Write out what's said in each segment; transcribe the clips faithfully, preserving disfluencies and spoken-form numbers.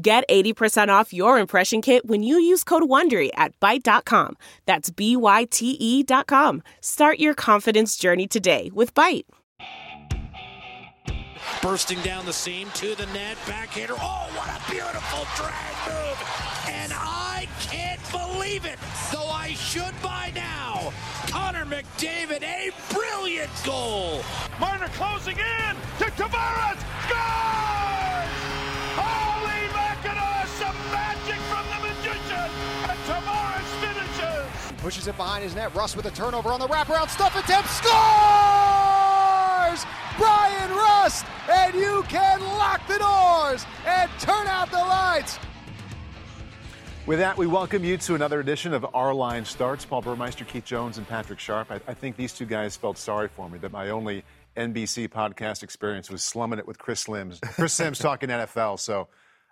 Get eighty percent off your impression kit when you use code WONDERY at byte dot com. That's B Y T E dot com. Start your confidence journey today with Byte. Bursting down the seam to the net, backhander. Oh, what a beautiful drag move. And I can't believe it, though I should by now. Connor McDavid, a brilliant goal. Marner closing in to Tavares. Scores! Holy Mackinac, some magic from the magician. And Tavares finishes. He pushes it behind his net. Rust with a turnover on the wraparound. Stuff attempt. Scores! Brian Rust, and you can lock the doors and turn out the lights. With that, we welcome you to another edition of Our Line Starts. Paul Burmeister, Keith Jones, and Patrick Sharp. I, I think these two guys felt sorry for me that my only N B C podcast experience was slumming it with Chris Sims. Chris Sims talking N F L, so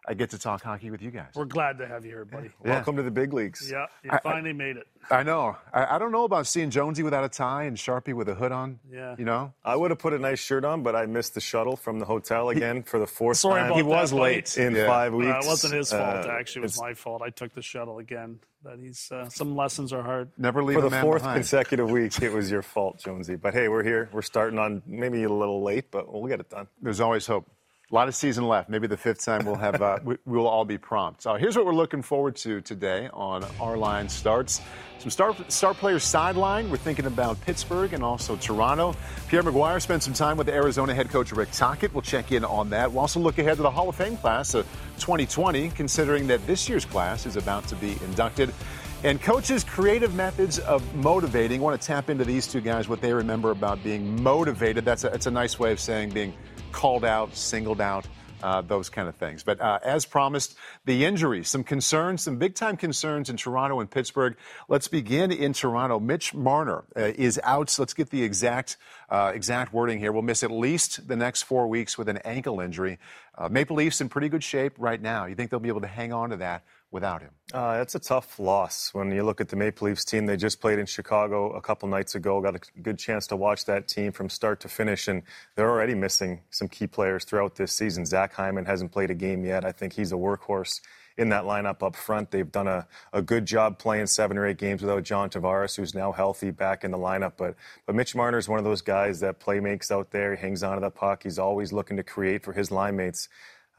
I get to talk hockey with you guys. We're glad to have you here, buddy. Yeah. Welcome yeah. to the big leagues. Yeah, you I, finally I, made it. I know. I, I don't know about seeing Jonesy without a tie and Sharpie with a hood on. Yeah. You know? I would have put a nice shirt on, but I missed the shuttle from the hotel again for the fourth Sorry time. About he that, was late in yeah. five weeks. Uh, it wasn't his fault, uh, actually. It was my fault. I took the shuttle again. That he's uh, some lessons are hard. Never leave for the fourth behind. consecutive week. It was your fault, Jonesy. But hey, we're here. We're starting on maybe a little late, but we'll get it done. There's always hope. A lot of season left. Maybe the fifth time we'll have uh, we, we'll all be prompt. So here's what we're looking forward to today on Our Line Starts. Some star star players sideline. We're thinking about Pittsburgh and also Toronto. Pierre Maguire spent some time with Arizona head coach Rick Tocchet. We'll check in on that. We'll also look ahead to the Hall of Fame class of twenty twenty, considering that this year's class is about to be inducted. And coaches' creative methods of motivating. Want to tap into these two guys, what they remember about being motivated. That's a, that's a nice way of saying being called out, singled out, uh, those kind of things. But uh, as promised, the injuries, some concerns, some big-time concerns in Toronto and Pittsburgh. Let's begin in Toronto. Mitch Marner uh, is out. So let's get the exact uh, exact wording here. We'll miss at least the next four weeks with an ankle injury. Uh, Maple Leafs in pretty good shape right now. You think they'll be able to hang on to that without him? Uh, that's a tough loss. When you look at the Maple Leafs team, they just played in Chicago a couple nights ago, got a good chance to watch that team from start to finish, and they're already missing some key players throughout this season. Zach Hyman hasn't played a game yet. I think he's a workhorse in that lineup up front. They've done a, a good job playing seven or eight games without John Tavares, who's now healthy back in the lineup. But but Mitch Marner is one of those guys that play makes out there. He hangs on to the puck. He's always looking to create for his line mates.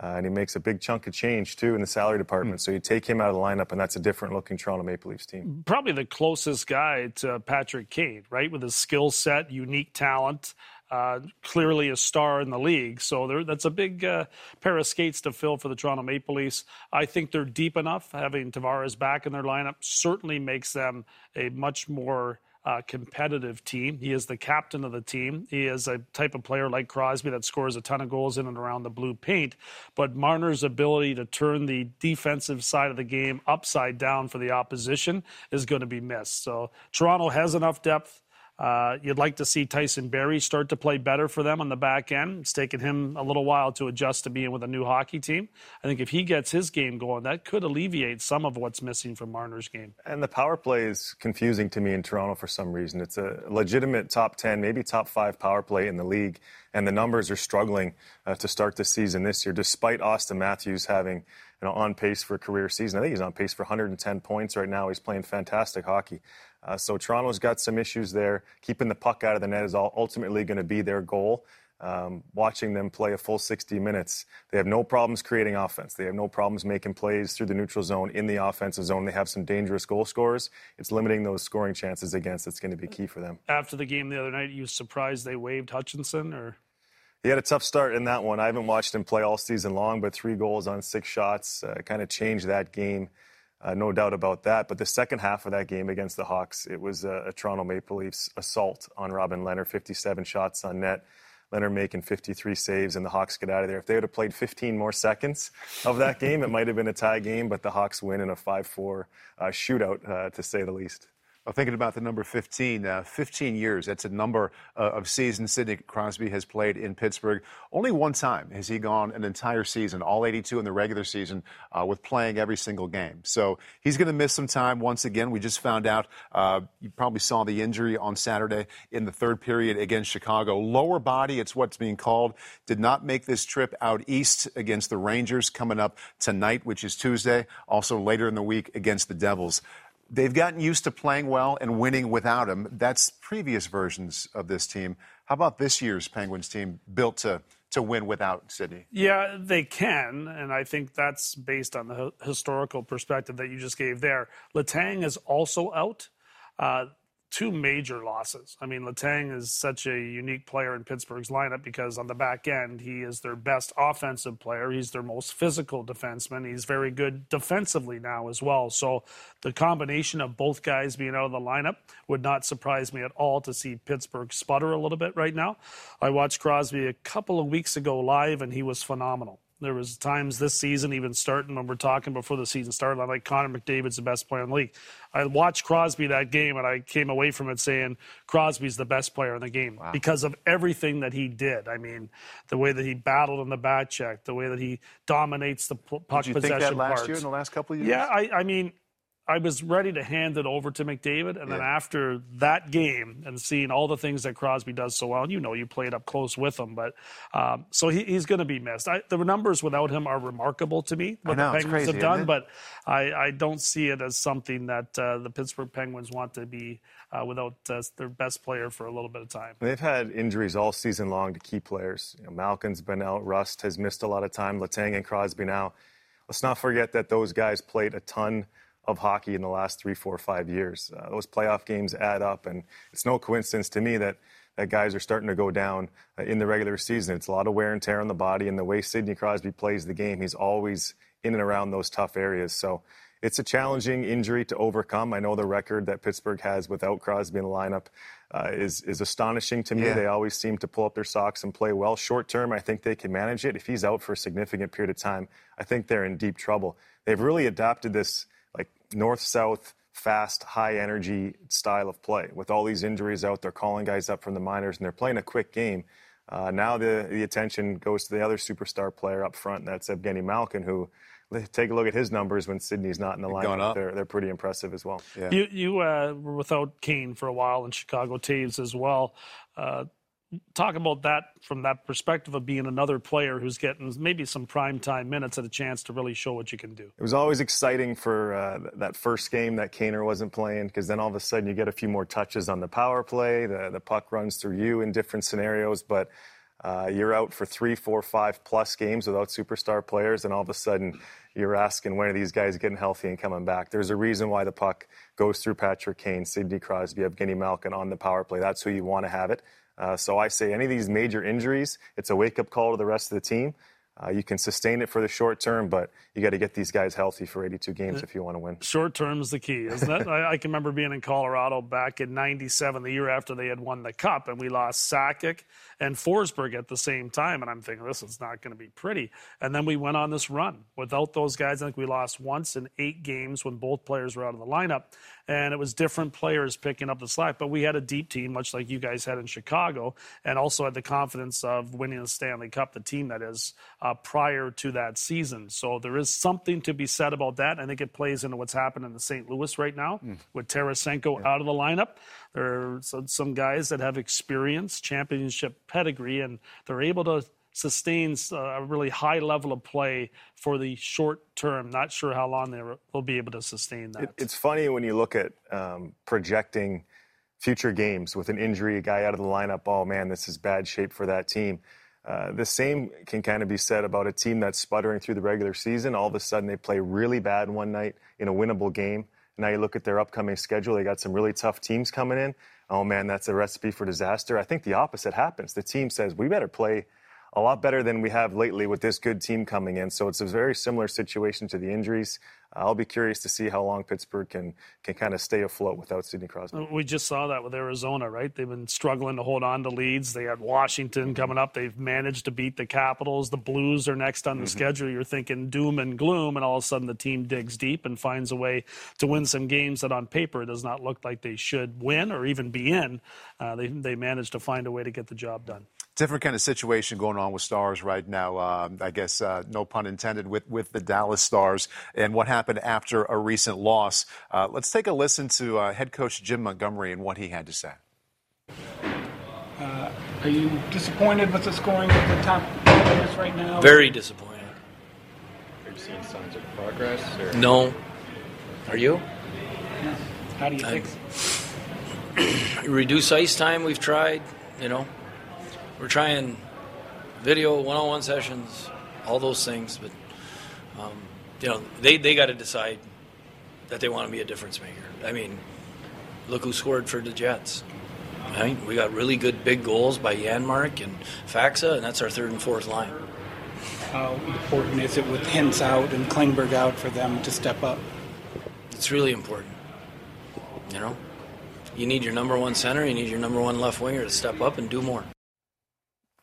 Uh, and he makes a big chunk of change, too, in the salary department. Mm. So you take him out of the lineup, and that's a different-looking Toronto Maple Leafs team. Probably the closest guy to Patrick Kane, right, with his skill set, unique talent, uh, clearly a star in the league. So there, that's a big uh, pair of skates to fill for the Toronto Maple Leafs. I think they're deep enough. Having Tavares back in their lineup certainly makes them a much more Uh, competitive team. He is the captain of the team. He is a type of player like Crosby that scores a ton of goals in and around the blue paint. But Marner's ability to turn the defensive side of the game upside down for the opposition is going to be missed. So Toronto has enough depth. Uh, you'd like to see Tyson Barrie start to play better for them on the back end. It's taken him a little while to adjust to being with a new hockey team. I think if he gets his game going, that could alleviate some of what's missing from Marner's game. And the power play is confusing to me in Toronto for some reason. It's a legitimate top ten, maybe top five power play in the league, and the numbers are struggling uh, to start the season this year, despite Austin Matthews having, you know, on pace for a career season. I think he's on pace for one hundred ten points right now. He's playing fantastic hockey. Uh, so Toronto's got some issues there. Keeping the puck out of the net is all ultimately going to be their goal. Um, watching them play a full sixty minutes, they have no problems creating offense. They have no problems making plays through the neutral zone, in the offensive zone. They have some dangerous goal scorers. It's limiting those scoring chances against that's going to be key for them. After the game the other night, you surprised they waived Hutchinson, or? He had a tough start in that one. I haven't watched him play all season long, but three goals on six shots uh, kind of changed that game. Uh, no doubt about that. But the second half of that game against the Hawks, it was a, a Toronto Maple Leafs assault on Robin Lehner, fifty-seven shots on net. Leonard making fifty-three saves, and the Hawks get out of there. If they would have played fifteen more seconds of that game, it might have been a tie game, but the Hawks win in a five four uh, shootout, uh, to say the least. Well, thinking about the number fifteen, uh, fifteen years, that's a number uh, of seasons Sidney Crosby has played in Pittsburgh. Only one time has he gone an entire season, all eighty-two in the regular season, uh, with playing every single game. So he's going to miss some time once again. We just found out, uh, you probably saw the injury on Saturday in the third period against Chicago. Lower body, it's what's being called, did not make this trip out east against the Rangers coming up tonight, which is Tuesday, also later in the week against the Devils. They've gotten used to playing well and winning without him. That's previous versions of this team. How about this year's Penguins team built to, to win without Sidney? Yeah, they can, and I think that's based on the historical perspective that you just gave there. Letang is also out. Uh, two major losses. I mean, Letang is such a unique player in Pittsburgh's lineup because on the back end, he is their best offensive player. He's their most physical defenseman. He's very good defensively now as well. So the combination of both guys being out of the lineup would not surprise me at all to see Pittsburgh sputter a little bit right now. I watched Crosby a couple of weeks ago live, and he was phenomenal. There was times this season, even starting when we're talking before the season started, I'm like, Connor McDavid's the best player in the league. I watched Crosby that game, and I came away from it saying Crosby's the best player in the game. Wow. Because of everything that he did. I mean, the way that he battled in the back check, the way that he dominates the puck possession parts. Did you think that last parts. year in the last couple of years? Yeah, I, I mean, I was ready to hand it over to McDavid, and yeah. then after that game and seeing all the things that Crosby does so well, and you know you played up close with him, but um, so he, he's going to be missed. I, the numbers without him are remarkable to me, what know, the Penguins crazy, have done, but I, I don't see it as something that uh, the Pittsburgh Penguins want to be uh, without uh, their best player for a little bit of time. They've had injuries all season long to key players. You know, Malkin's been out, Rust has missed a lot of time, Letang and Crosby now. Let's not forget that those guys played a ton of hockey in the last three, four, five years. Uh, those playoff games add up, and it's no coincidence to me that, that guys are starting to go down uh, in the regular season. It's a lot of wear and tear on the body, and the way Sidney Crosby plays the game, he's always in and around those tough areas. So it's a challenging injury to overcome. I know the record that Pittsburgh has without Crosby in the lineup uh, is, is astonishing to me. Yeah. They always seem to pull up their socks and play well. Short term, I think they can manage it. If he's out for a significant period of time, I think they're in deep trouble. They've really adopted this north-south, fast, high-energy style of play. With all these injuries out, they're calling guys up from the minors, and they're playing a quick game. Uh, now the, the attention goes to the other superstar player up front, and that's Evgeny Malkin, who, take a look at his numbers when Sidney's not in the lineup. They're, they're pretty impressive as well. Yeah. You, you uh, were without Kane for a while in Chicago, Taves as well. Uh, Talk about that from that perspective of being another player who's getting maybe some primetime minutes and a chance to really show what you can do. It was always exciting for uh, that first game that Kaner wasn't playing, because then all of a sudden you get a few more touches on the power play. The, the puck runs through you in different scenarios, but uh, you're out for three, four, five plus games without superstar players, and all of a sudden you're asking, when are these guys getting healthy and coming back? There's a reason why the puck goes through Patrick Kane, Sidney Crosby, Evgeny Malkin on the power play. That's who you want to have it. Uh, so I say any of these major injuries, it's a wake-up call to the rest of the team. Uh, you can sustain it for the short term, but you got to get these guys healthy for eighty-two games if you want to win. Short term is the key, isn't it? I, I can remember being in Colorado back in ninety-seven, the year after they had won the Cup, and we lost Sakic and Forsberg at the same time, and I'm thinking, this is not going to be pretty. And then we went on this run. Without those guys, I think we lost once in eight games when both players were out of the lineup, and it was different players picking up the slack. But we had a deep team, much like you guys had in Chicago, and also had the confidence of winning the Stanley Cup, the team that is, Uh, prior to that season. So there is something to be said about that. I think it plays into what's happening in Saint Louis right now mm. with Tarasenko yeah. out of the lineup. There are some guys that have experience, championship pedigree, and they're able to sustain a really high level of play for the short term. Not sure how long they will be able to sustain that. It, it's funny when you look at um, projecting future games with an injury, a guy out of the lineup, oh man, this is bad shape for that team. Uh, the same can kind of be said about a team that's sputtering through the regular season. All of a sudden, they play really bad one night in a winnable game. Now you look at their upcoming schedule. They got some really tough teams coming in. Oh, man, that's a recipe for disaster. I think the opposite happens. The team says, we better play a lot better than we have lately with this good team coming in. So it's a very similar situation to the injuries. I'll be curious to see how long Pittsburgh can can kind of stay afloat without Sidney Crosby. We just saw that with Arizona, right? They've been struggling to hold on to leads. They had Washington coming up. They've managed to beat the Capitals. The Blues are next on the mm-hmm. schedule. You're thinking doom and gloom, and all of a sudden the team digs deep and finds a way to win some games that on paper does not look like they should win or even be in. Uh, they, they managed to find a way to get the job done. Different kind of situation going on with Stars right now, um, I guess, uh, no pun intended, with, with the Dallas Stars and what happened after a recent loss. Uh, let's take a listen to uh, head coach Jim Montgomery and what he had to say. Uh, are you disappointed with the scoring of the top players right now? Very disappointed. Are you seeing signs of progress? Or... No. Are you? Yes. How do you I'm... fix it? Reduce ice time, we've tried, you know. We're trying video, one-on-one sessions, all those things, but um, you know they, they got to decide that they want to be a difference maker. I mean, look who scored for the Jets. Right? We got really good big goals by Janmark and Faxa, and that's our third and fourth line. How important is it with Hintz out and Klingberg out for them to step up? It's really important. You know, you need your number one center, you need your number one left winger to step up and do more.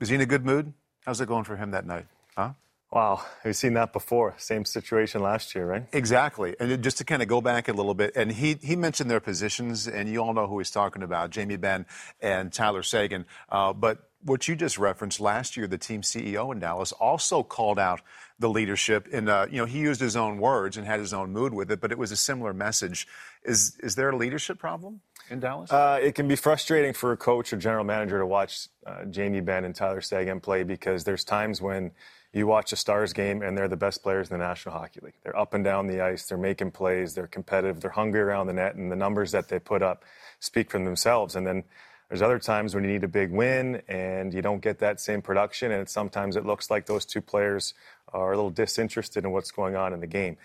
Is he in a good mood? How's it going for him that night? Huh? Wow. We've seen that before. Same situation last year, right? Exactly. And just to kind of go back a little bit, and he, he mentioned their positions, and you all know who he's talking about, Jamie Benn and Tyler Seguin. Uh, but what you just referenced, last year the team C E O in Dallas also called out the leadership. And, uh, you know, he used his own words and had his own mood with it, but it was a similar message. Is, is there a leadership problem in Dallas? Uh, it can be frustrating for a coach or general manager to watch uh, Jamie Benn and Tyler Seguin play, because there's times when you watch a Stars game and they're the best players in the National Hockey League. They're up and down the ice. They're making plays. They're competitive. They're hungry around the net. And the numbers that they put up speak for themselves. And then there's other times when you need a big win and you don't get that same production. And sometimes it looks like those two players are a little disinterested in what's going on in the game.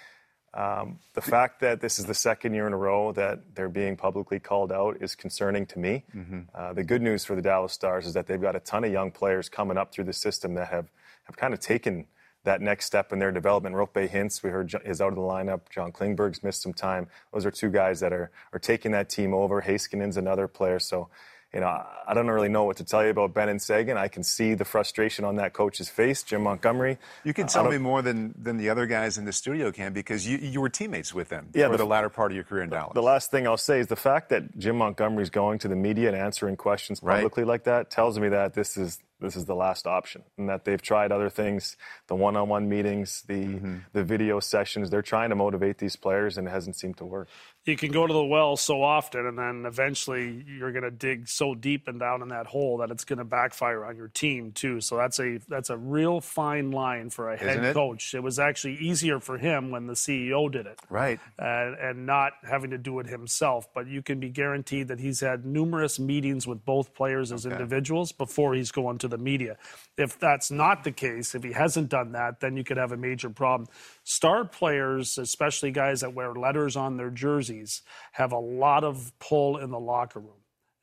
Um, the fact that this is the second year in a row that they're being publicly called out is concerning to me. Mm-hmm. Uh, the good news for the Dallas Stars is that they've got a ton of young players coming up through the system that have, have kind of taken that next step in their development. Rope Hintz, we heard, is out of the lineup. John Klingberg's missed some time. Those are two guys that are, are taking that team over. Haskinen's another player. So, you know, I don't really know what to tell you about Ben and Seguin. I can see the frustration on that coach's face, Jim Montgomery. You can tell me more than, than the other guys in the studio can, because you, you were teammates with them yeah, for the, the latter part of your career in Dallas. The last thing I'll say is the fact that Jim Montgomery's going to the media and answering questions publicly right. like that tells me that this is this is the last option, and that they've tried other things, the one-on-one meetings, the mm-hmm. the video sessions. They're trying to motivate these players, and it hasn't seemed to work. You can go to the well so often, and then eventually you're going to dig so deep and down in that hole that it's going to backfire on your team too. So that's a that's a real fine line for a head coach. It was actually easier for him when the C E O did it. Right. Uh, and not having to do it himself. But you can be guaranteed that he's had numerous meetings with both players as okay. individuals before he's going to the media. If that's not the case, if he hasn't done that, then you could have a major problem. Star players, especially guys that wear letters on their jerseys, have a lot of pull in the locker room.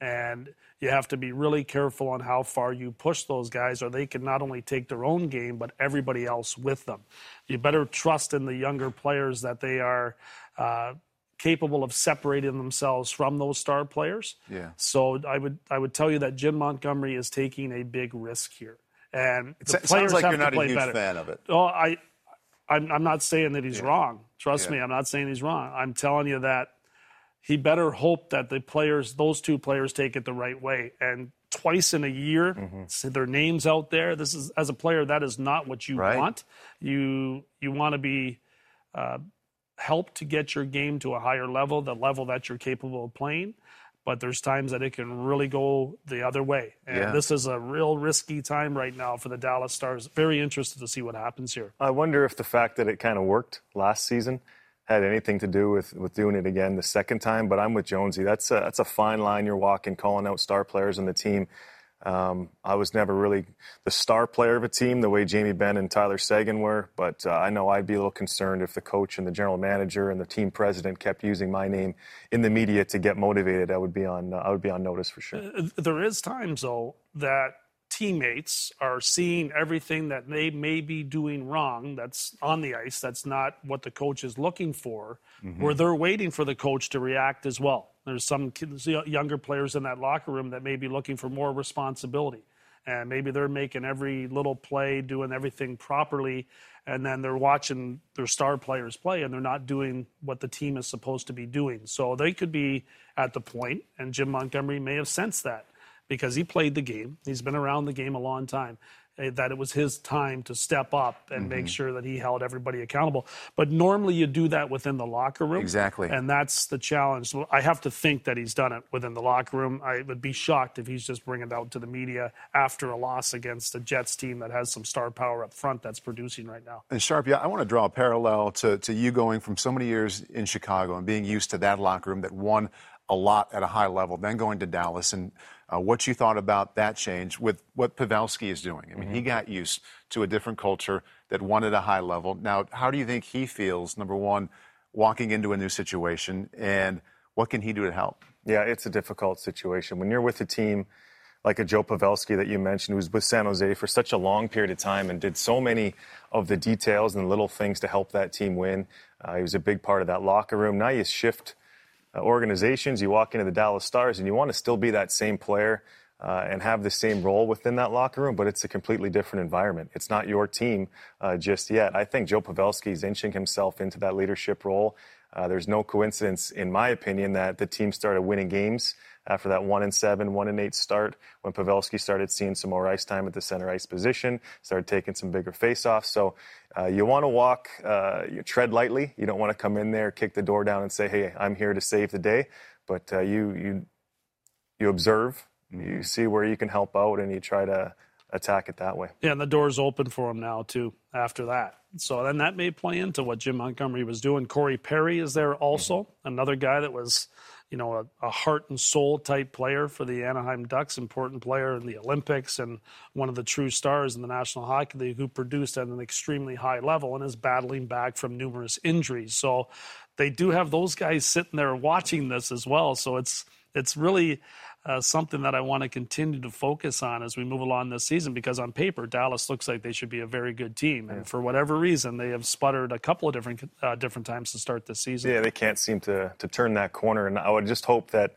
And you have to be really careful on how far you push those guys, or they can not only take their own game, but everybody else with them. You better trust in the younger players that they are uh, capable of separating themselves from those star players. Yeah. So I would I would tell you that Jim Montgomery is taking a big risk here, and it the sounds like you're not a huge better. fan of it. Oh, I, I'm I'm not saying that he's yeah. wrong. Trust yeah. me, I'm not saying he's wrong. I'm telling you that he better hope that the players, those two players, take it the right way. And twice in a year, mm-hmm. their names out there. This is, as a player, that is not what you right. want. You you want to be. Uh, help to get your game to a higher level, the level that you're capable of playing. But there's times that it can really go the other way. And yeah. this is a real risky time right now for the Dallas Stars. Very interested to see what happens here. I wonder if the fact that it kind of worked last season had anything to do with, with doing it again the second time. But I'm with Jonesy. That's a, that's a fine line you're walking, calling out star players on the team. Um, I was never really the star player of a team the way Jamie Benn and Tyler Seguin were, but uh, I know I'd be a little concerned if the coach and the general manager and the team president kept using my name in the media to get motivated. I would be on uh, I would be on notice for sure. There is times, though, that teammates are seeing everything that they may be doing wrong that's on the ice, that's not what the coach is looking for, mm-hmm. where they're waiting for the coach to react as well. There's some kids, younger players in that locker room that may be looking for more responsibility. And maybe they're making every little play, doing everything properly, and then they're watching their star players play, and they're not doing what the team is supposed to be doing. So they could be at the point, and Jim Montgomery may have sensed that because he played the game. He's been around the game a long time, that it was his time to step up and mm-hmm. make sure that he held everybody accountable. But normally you do that within the locker room. Exactly. And that's the challenge. So I have to think that he's done it within the locker room. I would be shocked if he's just bringing it out to the media after a loss against a Jets team that has some star power up front that's producing right now. And, Sharp, yeah, I want to draw a parallel to, to you going from so many years in Chicago and being used to that locker room that won a lot at a high level, then going to Dallas and Uh, what you thought about that change with what Pavelski is doing. I mean, mm-hmm. he got used to a different culture that won at a high level. Now, how do you think he feels, number one, walking into a new situation, and what can he do to help? Yeah, it's a difficult situation. When you're with a team like a Joe Pavelski that you mentioned, who was with San Jose for such a long period of time and did so many of the details and little things to help that team win, uh, he was a big part of that locker room. Now you shift organizations, you walk into the Dallas Stars and you want to still be that same player uh, and have the same role within that locker room, but it's a completely different environment. It's not your team uh, just yet. I think Joe Pavelski is inching himself into that leadership role. Uh, there's no coincidence, in my opinion, that the team started winning games after that one and seven, one and eight start, when Pavelski started seeing some more ice time at the center ice position, started taking some bigger faceoffs. So uh, you want to walk, uh, you tread lightly. You don't want to come in there, kick the door down, and say, "Hey, I'm here to save the day." But uh, you you you observe, you see where you can help out, and you try to attack it that way. Yeah, and the door's open for him now too. After that, so then that may play into what Jim Montgomery was doing. Corey Perry is there also, mm-hmm. another guy that was, you know, a, a heart and soul type player for the Anaheim Ducks, important player in the Olympics and one of the true stars in the National Hockey League who produced at an extremely high level and is battling back from numerous injuries. So they do have those guys sitting there watching this as well. So it's it's really uh, something that I want to continue to focus on as we move along this season, because on paper, Dallas looks like they should be a very good team. Yeah. And for whatever reason, they have sputtered a couple of different uh, different times to start this season. Yeah, they can't seem to, to turn that corner. And I would just hope that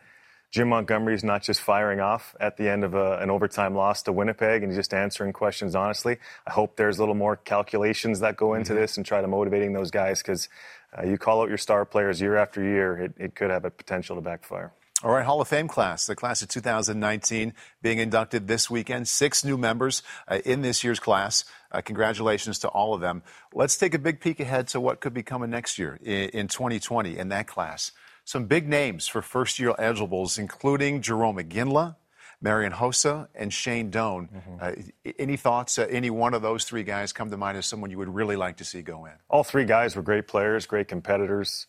Jim Montgomery is not just firing off at the end of a, an overtime loss to Winnipeg and just answering questions honestly. I hope there's a little more calculations that go into mm-hmm. this and try to motivating those guys, because uh, you call out your star players year after year, it, it could have a potential to backfire. All right, Hall of Fame class, the class of two thousand nineteen, being inducted this weekend. Six new members uh, in this year's class. Uh, congratulations to all of them. Let's take a big peek ahead to what could be coming next year in, in twenty twenty in that class. Some big names for first-year eligibles, including Jarome Iginla, Marian Hossa, and Shane Doan. Mm-hmm. Uh, any thoughts, uh, any one of those three guys come to mind as someone you would really like to see go in? All three guys were great players, great competitors.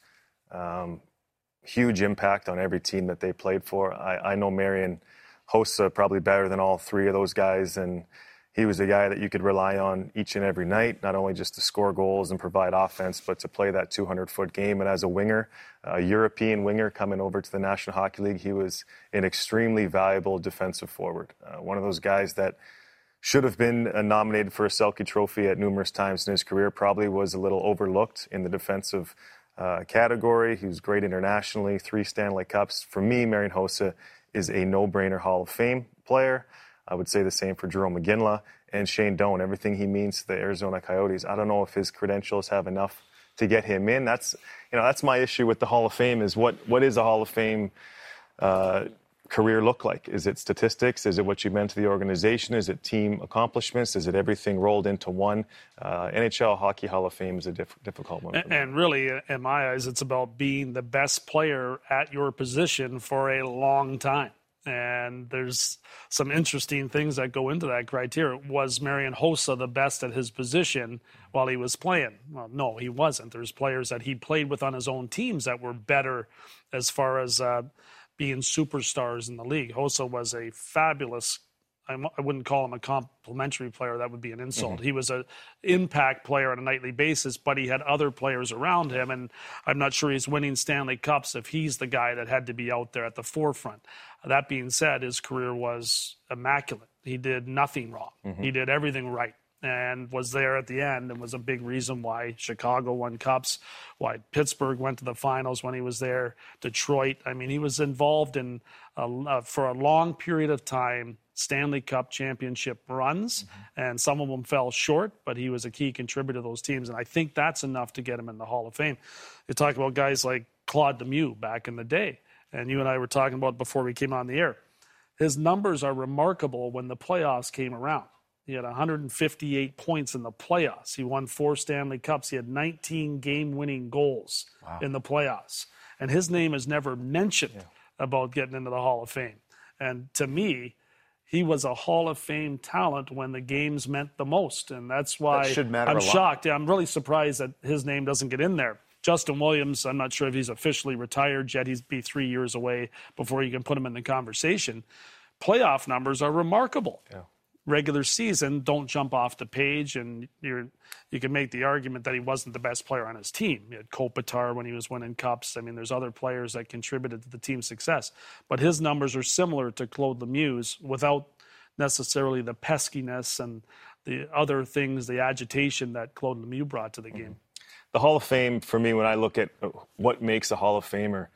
Um, Huge impact on every team that they played for. I, I know Marian Hossa probably better than all three of those guys, and he was a guy that you could rely on each and every night, not only just to score goals and provide offense, but to play that two hundred foot game. And as a winger, a European winger coming over to the National Hockey League, he was an extremely valuable defensive forward. Uh, one of those guys that should have been nominated for a Selke Trophy at numerous times in his career, probably was a little overlooked in the defensive Uh, category. He was great internationally, three Stanley Cups. For me, Marian Hossa is a no-brainer Hall of Fame player. I would say the same for Jarome Iginla and Shane Doan. Everything he means to the Arizona Coyotes, I don't know if his credentials have enough to get him in. That's, you know, that's my issue with the Hall of Fame, is what what is a Hall of Fame uh, career look like? Is it statistics? Is it what you meant to the organization? Is it team accomplishments? Is it everything rolled into one? Uh, N H L Hockey Hall of Fame is a diff- difficult one. And, and really, in my eyes, it's about being the best player at your position for a long time. And there's some interesting things that go into that criteria. Was Marian Hossa the best at his position while he was playing? Well, no, he wasn't. There's players that he played with on his own teams that were better as far as uh, – being superstars in the league. Hossa was a fabulous, I wouldn't call him a complimentary player, that would be an insult. Mm-hmm. He was an impact player on a nightly basis, but he had other players around him, and I'm not sure he's winning Stanley Cups if he's the guy that had to be out there at the forefront. That being said, his career was immaculate. he did nothing wrong. Mm-hmm. He did everything right and was there at the end and was a big reason why Chicago won cups, why Pittsburgh went to the finals when he was there, Detroit. I mean, he was involved in, uh, for a long period of time, Stanley Cup championship runs, mm-hmm. and some of them fell short, but he was a key contributor to those teams, and I think that's enough to get him in the Hall of Fame. You talk about guys like Claude Lemieux back in the day, and you and I were talking about before we came on the air. His numbers are remarkable when the playoffs came around. He had one hundred fifty-eight points in the playoffs. He won four Stanley Cups. He had nineteen game-winning goals wow. in the playoffs. And his name is never mentioned yeah. about getting into the Hall of Fame. And to me, he was a Hall of Fame talent when the games meant the most. And that's why that should matter I'm a lot. shocked. Yeah, I'm really surprised that his name doesn't get in there. Justin Williams, I'm not sure if he's officially retired yet. He'd be three years away before you can put him in the conversation. Playoff numbers are remarkable. Yeah. Regular season, don't jump off the page, and you're, you can make the argument that he wasn't the best player on his team. He had Kopitar when he was winning cups. I mean, there's other players that contributed to the team's success. But his numbers are similar to Claude Lemieux's without necessarily the peskiness and the other things, the agitation that Claude Lemieux brought to the mm-hmm. game. The Hall of Fame, for me, when I look at what makes a Hall of Famer,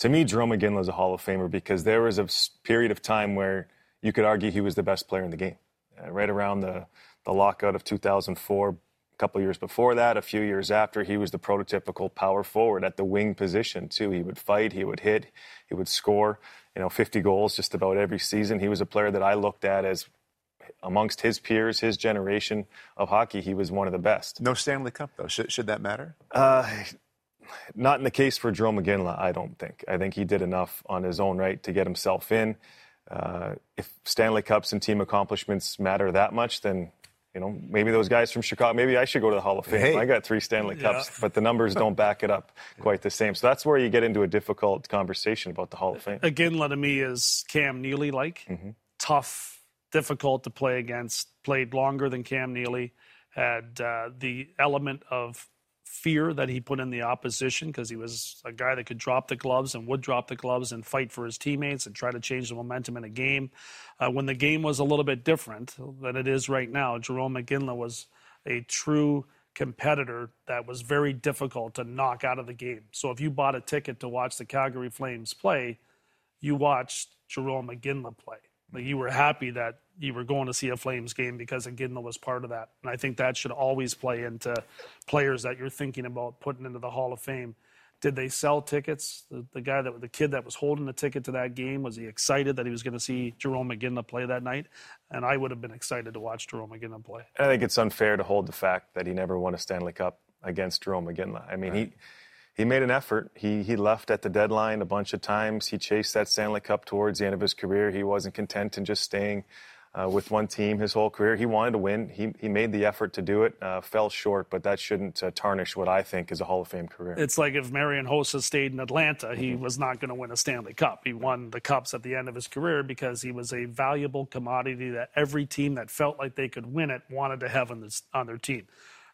to me, Jarome Iginla is a Hall of Famer because there was a period of time where you could argue he was the best player in the game. Uh, right around the, the lockout of two thousand four, a couple years before that, a few years after, he was the prototypical power forward at the wing position, too. He would fight, he would hit, he would score, you know, fifty goals just about every season. He was a player that I looked at as, amongst his peers, his generation of hockey, he was one of the best. No Stanley Cup, though. Should, should that matter? Uh, not in the case for Jarome Iginla, I don't think. I think he did enough on his own right to get himself in. Uh, if Stanley Cups and team accomplishments matter that much, then, you know, maybe those guys from Chicago, maybe I should go to the Hall of Fame. Hey. I got three Stanley Cups, yeah. but the numbers don't back it up quite the same. So that's where you get into a difficult conversation about the Hall of Fame. Iginla, to me, is Cam Neely-like. Mm-hmm. Tough. Difficult to play against, played longer than Cam Neely, had uh, the element of fear that he put in the opposition because he was a guy that could drop the gloves and would drop the gloves and fight for his teammates and try to change the momentum in a game. Uh, when the game was a little bit different than it is right now, Jarome Iginla was a true competitor that was very difficult to knock out of the game. So if you bought a ticket to watch the Calgary Flames play, you watched Jarome Iginla play. Like you were happy that you were going to see a Flames game because Iginla was part of that. And I think that should always play into players that you're thinking about putting into the Hall of Fame. Did they sell tickets? The, the guy that the kid that was holding the ticket to that game, was he excited that he was going to see Jarome Iginla play that night? And I would have been excited to watch Jarome Iginla play. I think it's unfair to hold the fact that he never won a Stanley Cup against Jarome Iginla. I mean, right. he... He made an effort. He he left at the deadline a bunch of times. He chased that Stanley Cup towards the end of his career. He wasn't content in just staying uh, with one team his whole career. He wanted to win. He he made the effort to do it, uh, fell short, but that shouldn't uh, tarnish what I think is a Hall of Fame career. It's like if Marian Hossa stayed in Atlanta, he was not going to win a Stanley Cup. He won the Cups at the end of his career because he was a valuable commodity that every team that felt like they could win it wanted to have on, this, on their team.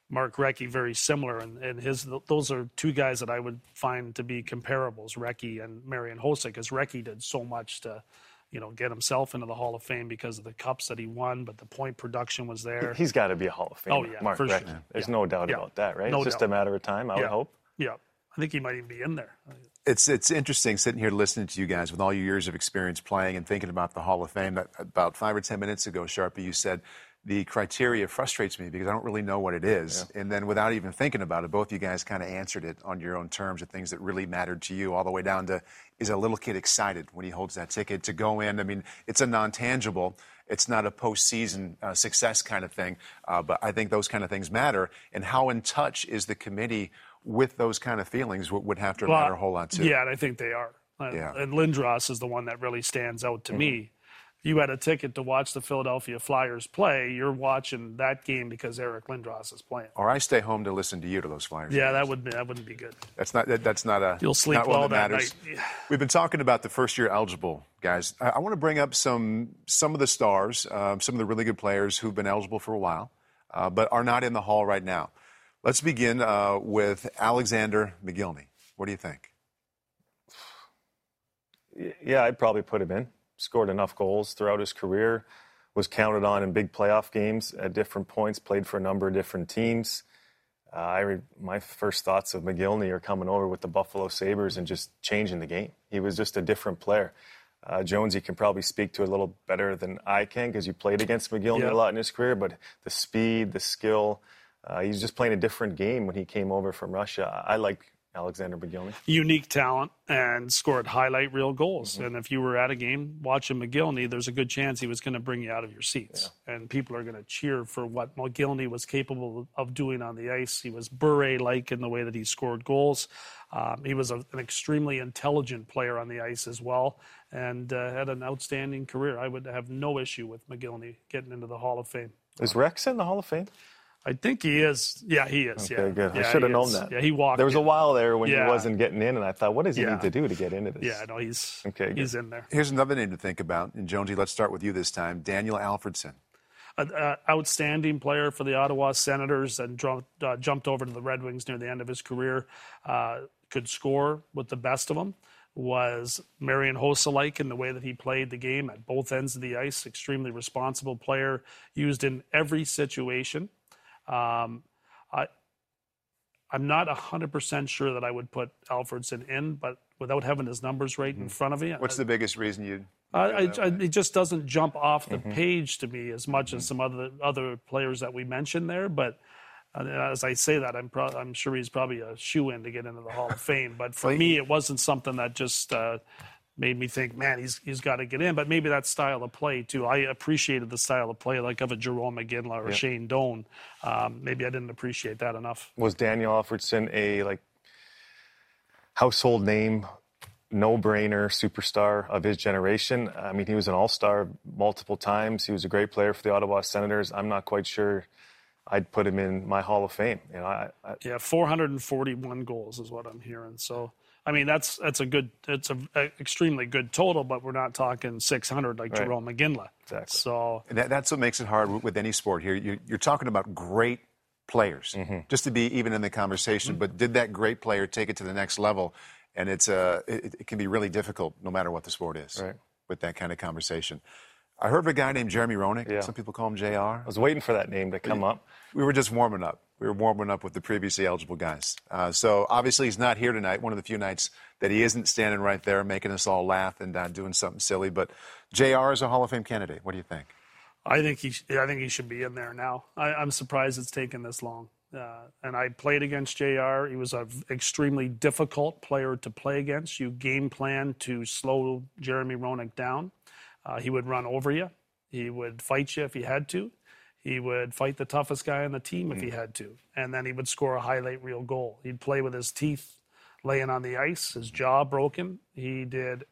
Mark Recchi, very similar, and, and his those are two guys that I would find to be comparables, Recchi and Marian Hossa, because Recchi did so much to, you know, get himself into the Hall of Fame because of the cups that he won, but the point production was there. He's got to be a Hall of Famer, oh, yeah, Mark for Recchi. Sure. There's yeah. no doubt yeah. about that, right? No it's just doubt. a matter of time, I yeah. would hope. Yeah, I think he might even be in there. It's it's interesting sitting here listening to you guys with all your years of experience playing and thinking about the Hall of Fame. About five or ten minutes ago, Sharpie, you said, the criteria frustrates me because I don't really know what it is. Yeah. And then without even thinking about it, both you guys kind of answered it on your own terms of things that really mattered to you, all the way down to, is a little kid excited when he holds that ticket to go in? I mean, it's a non-tangible. It's not a postseason uh, success kind of thing. Uh, but I think those kind of things matter. And how in touch is the committee with those kind of feelings would have to well, matter a whole lot, too. Yeah, and I think they are. Yeah. And Lindros is the one that really stands out to mm-hmm. me. You had a ticket to watch the Philadelphia Flyers play. You're watching that game because Eric Lindros is playing. Or I stay home to listen to you to those Flyers. Yeah, games. that would be, that wouldn't be good. That's not that, that's not a. You'll sleep not well one that, that matters. Night. We've been talking about the first year eligible guys. I, I want to bring up some some of the stars, um, some of the really good players who've been eligible for a while, uh, but are not in the Hall right now. Let's begin uh, with Alexander Mogilny. What do you think? Yeah, I'd probably put him in. Scored enough goals throughout his career, was counted on in big playoff games at different points, played for a number of different teams. Uh, I re- my first thoughts of Mogilny are coming over with the Buffalo Sabres and just changing the game. He was just a different player. Uh, Jones, you can probably speak to a little better than I can because you played against Mogilny yeah. a lot in his career, but the speed, the skill, uh, he was just playing a different game when he came over from Russia. I like Alexander Mogilny. Unique talent and scored highlight reel goals. Mm-hmm. And if you were at a game watching Mogilny, there's a good chance he was going to bring you out of your seats. Yeah. And people are going to cheer for what Mogilny was capable of doing on the ice. He was Bure-like in the way that he scored goals. Um, he was a, an extremely intelligent player on the ice as well and uh, had an outstanding career. I would have no issue with Mogilny getting into the Hall of Fame. Is Rex in the Hall of Fame? I think he is. Yeah, he is. Okay, yeah. good. Yeah, I should have known is. that. Yeah, he walked. There was in. a while there when yeah. he wasn't getting in, and I thought, what does he yeah. need to do to get into this? Yeah, no, he's okay, he's good. in there. Here's another name to think about. And, Jonesy, let's start with you this time. Daniel Alfredsson. An uh, outstanding player for the Ottawa Senators and drunk, uh, jumped over to the Red Wings near the end of his career. Uh, could score with the best of them. Was Marian Hossa-like in the way that he played the game at both ends of the ice. Extremely responsible player. Used in every situation. Um, I, I'm not one hundred percent sure that I would put Alfredsson in, but without having his numbers right mm-hmm. in front of me. What's I, the biggest reason you'd... I, I, it just doesn't jump off the mm-hmm. page to me as much mm-hmm. as some other other players that we mentioned there, but uh, as I say that, I'm, pro- I'm sure he's probably a shoo-in to get into the Hall of Fame, but for well, me, it wasn't something that just... Uh, made me think, man, he's he's got to get in. But maybe that style of play, too. I appreciated the style of play, like of a Jarome Iginla or yep. Shane Doan. Um, maybe I didn't appreciate that enough. Was Daniel Alfredsson a, like, household name, no-brainer superstar of his generation? I mean, he was an all-star multiple times. He was a great player for the Ottawa Senators. I'm not quite sure I'd put him in my Hall of Fame. You know, I, I... Yeah, four hundred forty-one goals is what I'm hearing, so... I mean, that's that's a good, it's a, a extremely good total, but we're not talking six hundred like right. Jarome Iginla. Exactly. So and that, that's what makes it hard with any sport here. You, you're talking about great players, mm-hmm. just to be even in the conversation. Mm-hmm. But did that great player take it to the next level? And it's uh, it, it can be really difficult, no matter what the sport is, right. with that kind of conversation. I heard of a guy named Jeremy Roenick. Yeah. Some people call him J R. I was waiting for that name to come we, up. We were just warming up. We were warming up with the previously eligible guys. Uh, so, obviously, he's not here tonight. One of the few nights that he isn't standing right there making us all laugh and uh, doing something silly. But J R is a Hall of Fame candidate. What do you think? I think he, sh- I think he should be in there now. I- I'm surprised it's taken this long. Uh, and I played against J R. He was an extremely difficult player to play against. You game plan to slow Jeremy Roenick down. Uh, he would run over you. He would fight you if he had to. He would fight the toughest guy on the team if he had to. And then he would score a highlight reel goal. He'd play with his teeth laying on the ice, his jaw broken. He did.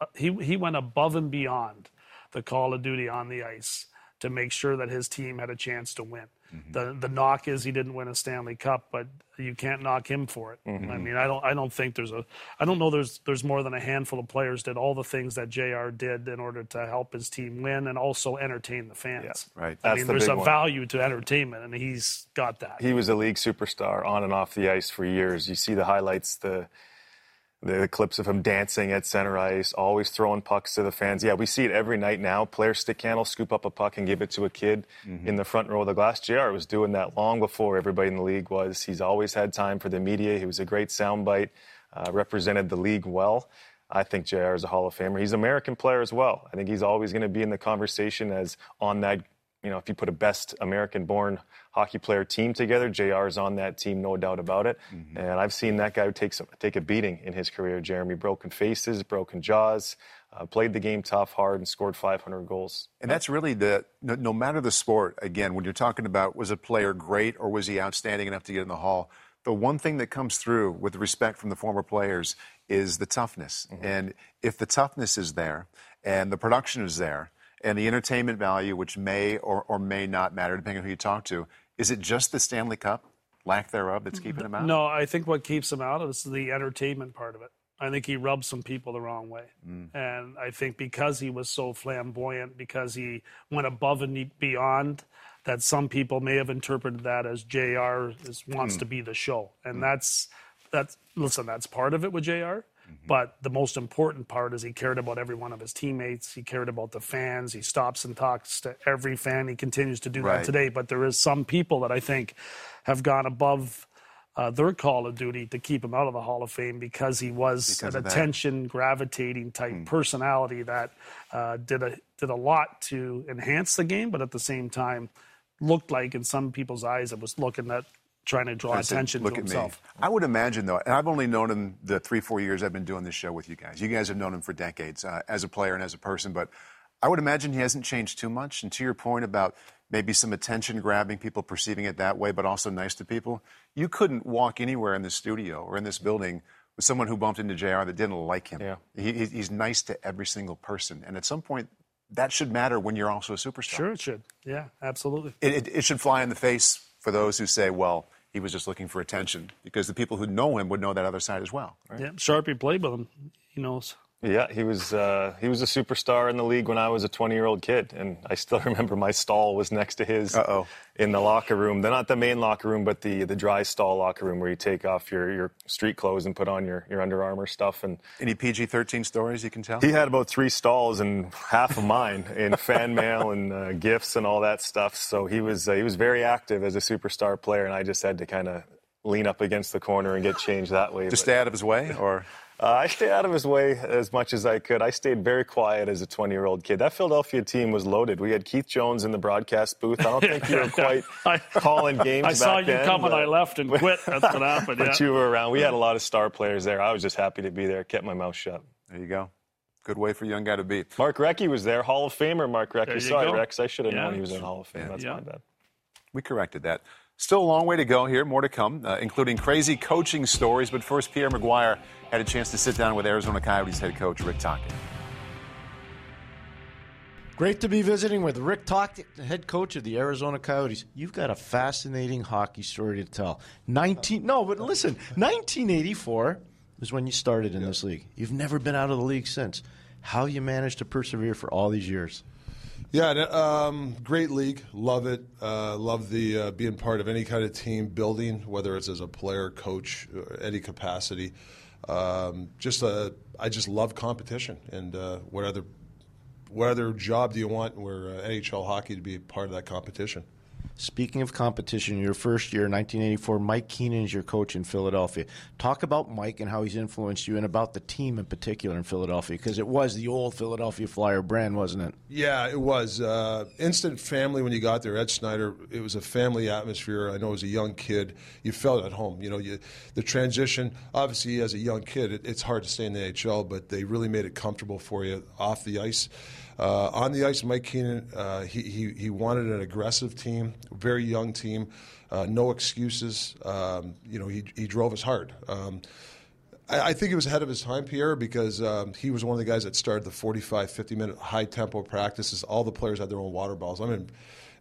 Uh, he he went above and beyond the call of duty on the ice to make sure that his team had a chance to win. Mm-hmm. The the knock is he didn't win a Stanley Cup, but you can't knock him for it. Mm-hmm. I mean, I don't I don't think there's a I don't know there's there's more than a handful of players did all the things that J R did in order to help his team win and also entertain the fans. Yeah, right. I That's mean, the there's a one. value to entertainment, and he's got that. He was a league superstar on and off the ice for years. You see the highlights, the the clips of him dancing at center ice, always throwing pucks to the fans. Yeah, we see it every night now. Players stick handle, scoop up a puck and give it to a kid mm-hmm. in the front row of the glass. J R was doing that long before everybody in the league was. He's always had time for the media. He was a great soundbite, uh, represented the league well. I think J R is a Hall of Famer. He's an American player as well. I think he's always going to be in the conversation as on that, you know, if you put a best American-born hockey player team together, J R's on that team, no doubt about it. Mm-hmm. And I've seen that guy take some, take a beating in his career, Jeremy. Broken faces, broken jaws, uh, played the game tough, hard, and scored five hundred goals. And that's really the no, – no matter the sport, again, when you're talking about was a player great or was he outstanding enough to get in the Hall, the one thing that comes through with respect from the former players is the toughness. Mm-hmm. And if the toughness is there and the production is there, and the entertainment value, which may or, or may not matter, depending on who you talk to, is it just the Stanley Cup, lack thereof, that's keeping him out? No, I think what keeps him out is the entertainment part of it. I think he rubbed some people the wrong way. Mm. And I think because he was so flamboyant, because he went above and beyond, that some people may have interpreted that as J R is, wants mm. to be the show. And mm. that's, that's, listen, that's part of it with J R. Mm-hmm. But the most important part is he cared about every one of his teammates. He cared about the fans. He stops and talks to every fan. He continues to do right. that today. But there is some people that I think have gone above uh, their call of duty to keep him out of the Hall of Fame because he was because an attention-gravitating type mm. personality that uh, did a did a lot to enhance the game, but at the same time looked like, in some people's eyes, it was looking at trying to draw said, attention to himself. Me. I would imagine, though, and I've only known him the three, four years I've been doing this show with you guys. You guys have known him for decades uh, as a player and as a person, but I would imagine he hasn't changed too much. And to your point about maybe some attention grabbing, people perceiving it that way, but also nice to people, you couldn't walk anywhere in this studio or in this building with someone who bumped into J R that didn't like him. Yeah. He, he's nice to every single person. And at some point, that should matter when you're also a superstar. Sure it should. Yeah, absolutely. It, it, it should fly in the face for those who say, well, he was just looking for attention, because the people who know him would know that other side as well. Right? Yeah, Sharpie played with him. He knows. Yeah, he was uh, he was a superstar in the league when I was a twenty-year-old kid, and I still remember my stall was next to his Uh-oh. in the locker room. They're not the main locker room, but the, the dry stall locker room where you take off your, your street clothes and put on your, your Under Armour stuff. And any P G thirteen stories you can tell? He had about three stalls and half of mine in fan mail and uh, gifts and all that stuff. So he was uh, he was very active as a superstar player, and I just had to kind of lean up against the corner and get changed that way. Just but, stay out of his way, or... Uh, I stayed out of his way as much as I could. I stayed very quiet as a twenty-year-old kid. That Philadelphia team was loaded. We had Keith Jones in the broadcast booth. I don't think you were quite I, calling games I back saw you then, come but... and I left and quit. That's what happened. But yeah. you were around. We had a lot of star players there. I was just happy to be there. Kept my mouth shut. There you go. Good way for a young guy to be. Mark Recchi was there. Hall of Famer Mark Recchi. Sorry, go. Rex. I should have yeah. known he was in Hall of Fame. Yeah. That's yeah. my bad. We corrected that. Still a long way to go here, more to come, uh, including crazy coaching stories. But first, Pierre Maguire had a chance to sit down with Arizona Coyotes head coach Rick Tocchet. Great to be visiting with Rick Tocchet, head coach of the Arizona Coyotes. You've got a fascinating hockey story to tell. Nineteen, no, but listen, nineteen eighty-four was when you started in yep. this league. You've never been out of the league since. How you managed to persevere for all these years? Yeah, um, great league. Love it. Uh, love the uh, being part of any kind of team building, whether it's as a player, coach, or any capacity. Um, just uh, I just love competition. And uh, what other what other job do you want where uh, N H L hockey to be part of that competition? Speaking of competition, your first year, nineteen eighty-four, Mike Keenan is your coach in Philadelphia. Talk about Mike and how he's influenced you and about the team in particular in Philadelphia, because it was the old Philadelphia Flyer brand, wasn't it? Yeah, it was. Uh, instant family when you got there. Ed Snyder, it was a family atmosphere. I know as a young kid, you felt at home. You know, you, the transition, obviously as a young kid, it, it's hard to stay in the N H L, but they really made it comfortable for you off the ice. Uh, on the ice, Mike Keenan, uh, he, he he wanted an aggressive team, very young team, uh, no excuses. Um, you know, he he drove us hard. Um, I, I think he was ahead of his time, Pierre, because um, he was one of the guys that started the forty-five, fifty-minute high-tempo practices. All the players had their own water bottles. I mean,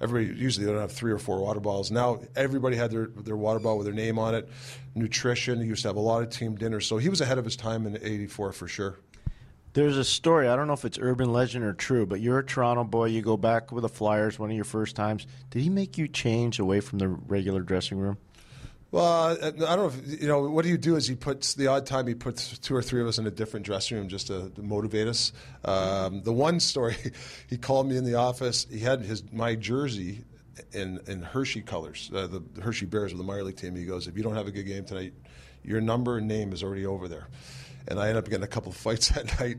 everybody usually they don't have three or four water bottles. Now everybody had their, their water bottle with their name on it. Nutrition, he used to have a lot of team dinners. So he was ahead of his time in eighty-four for sure. There's a story, I don't know if it's urban legend or true, but you're a Toronto boy, you go back with the Flyers one of your first times. Did he make you change away from the regular dressing room? Well, I don't know if, you know, what do you do is he puts, the odd time he puts two or three of us in a different dressing room just to, to motivate us. Um, the one story, he called me in the office, he had his my jersey in, in Hershey colors, uh, the Hershey Bears of the minor league team. He goes, if you don't have a good game tonight, your number and name is already over there. And I ended up getting a couple of fights that night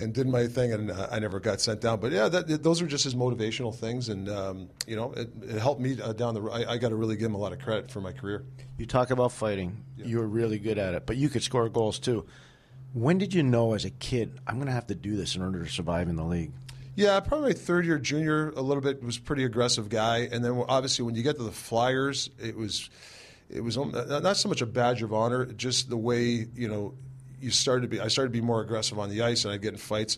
and did my thing, and uh, I never got sent down. But, yeah, that, those were just his motivational things, and, um, you know, it, it helped me uh, down the road. I, I got to really give him a lot of credit for my career. You talk about fighting. Yeah. You were really good at it, but you could score goals too. When did you know as a kid, I'm going to have to do this in order to survive in the league? Yeah, probably my third year junior a little bit, was a pretty aggressive guy. And then, obviously, when you get to the Flyers, it was, it was not so much a badge of honor, just the way, you know, You started to be. I started to be more aggressive on the ice, and I'd get in fights.